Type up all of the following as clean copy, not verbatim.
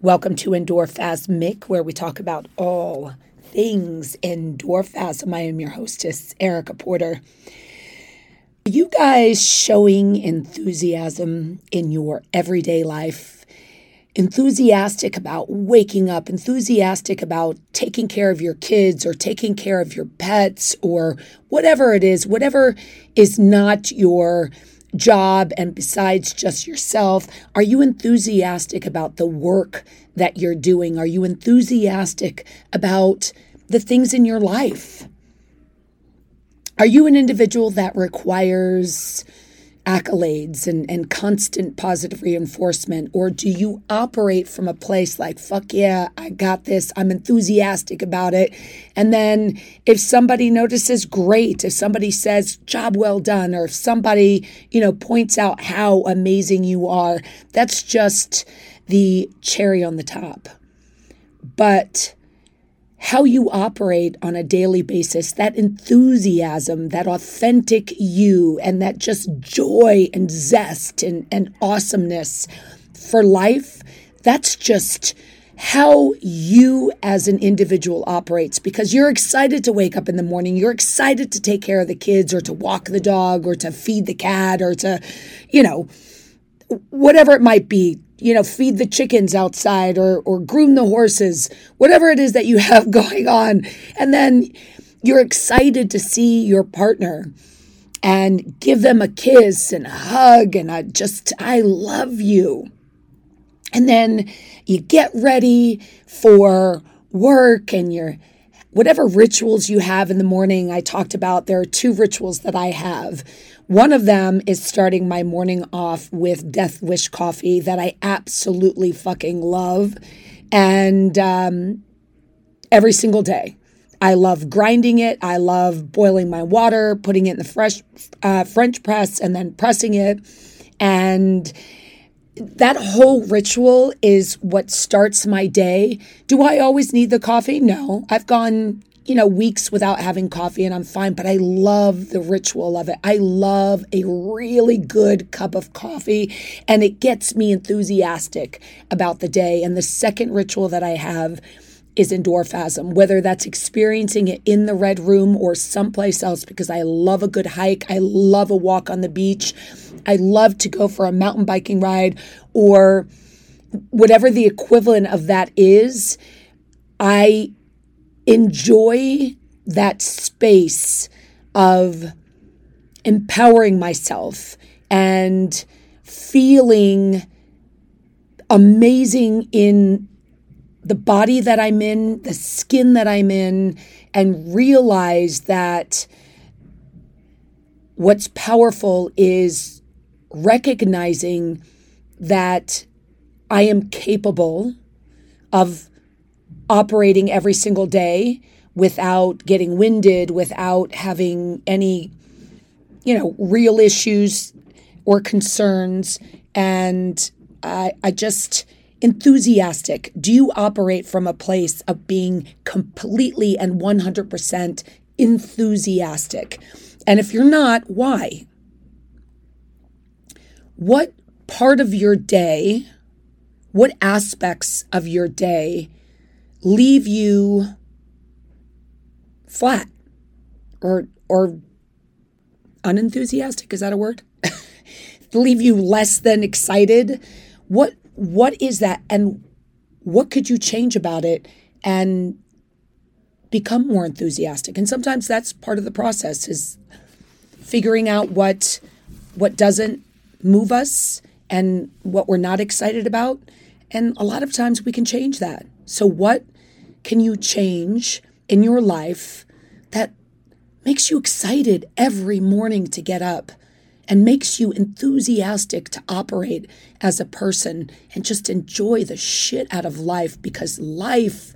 Welcome to Endorphasmic, where we talk about all things endorphasm. I am your hostess, Erica Porter. Are you guys showing enthusiasm in your everyday life? Enthusiastic about waking up, enthusiastic about taking care of your kids or taking care of your pets or whatever it is, whatever is not your job and besides just yourself? Are you enthusiastic about the work that you're doing? Are you enthusiastic about the things in your life? Are you an individual that requires accolades and constant positive reinforcement? Or do you operate from a place like, fuck yeah, I got this, I'm enthusiastic about it? And then if somebody notices, great. If somebody says, job well done, or if somebody, points out how amazing you are, that's just the cherry on the top. But how you operate on a daily basis, that enthusiasm, that authentic you, and that just joy and zest and awesomeness for life, that's just how you as an individual operates, because you're excited to wake up in the morning. You're excited to take care of the kids or to walk the dog or to feed the cat or to, whatever it might be, feed the chickens outside or groom the horses, whatever it is that you have going on. And then you're excited to see your partner and give them a kiss and a hug and I love you. And then you get ready for work and whatever rituals you have in the morning. I talked about there are two rituals that I have. One of them is starting my morning off with Death Wish coffee that I absolutely fucking love. And every single day, I love grinding it. I love boiling my water, putting it in the French press, and then pressing it. And that whole ritual is what starts my day. Do I always need the coffee? No. I've gone, weeks without having coffee and I'm fine, but I love the ritual of it. I love a really good cup of coffee and it gets me enthusiastic about the day. And the second ritual that I have is endorphasm, whether that's experiencing it in the red room or someplace else, because I love a good hike. I love a walk on the beach. I love to go for a mountain biking ride or whatever the equivalent of that is. I enjoy that space of empowering myself and feeling amazing in the body that I'm in, the skin that I'm in, and realize that what's powerful is recognizing that I am capable of operating every single day without getting winded, without having any, real issues or concerns. And I just... enthusiastic. Do you operate from a place of being completely and 100% enthusiastic? And if you're not, why? What part of your day, what aspects of your day leave you flat or unenthusiastic? Is that a word? Leave you less than excited? What is that? And what could you change about it and become more enthusiastic? And sometimes that's part of the process, is figuring out what doesn't move us and what we're not excited about. And a lot of times we can change that. So what can you change in your life that makes you excited every morning to get up and makes you enthusiastic to operate as a person and just enjoy the shit out of life? Because life,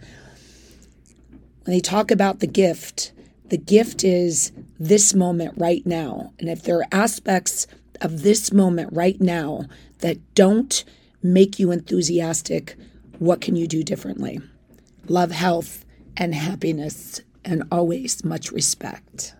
when they talk about the gift is this moment right now. And if there are aspects of this moment right now that don't make you enthusiastic, what can you do differently? Love, health, and happiness, and always much respect.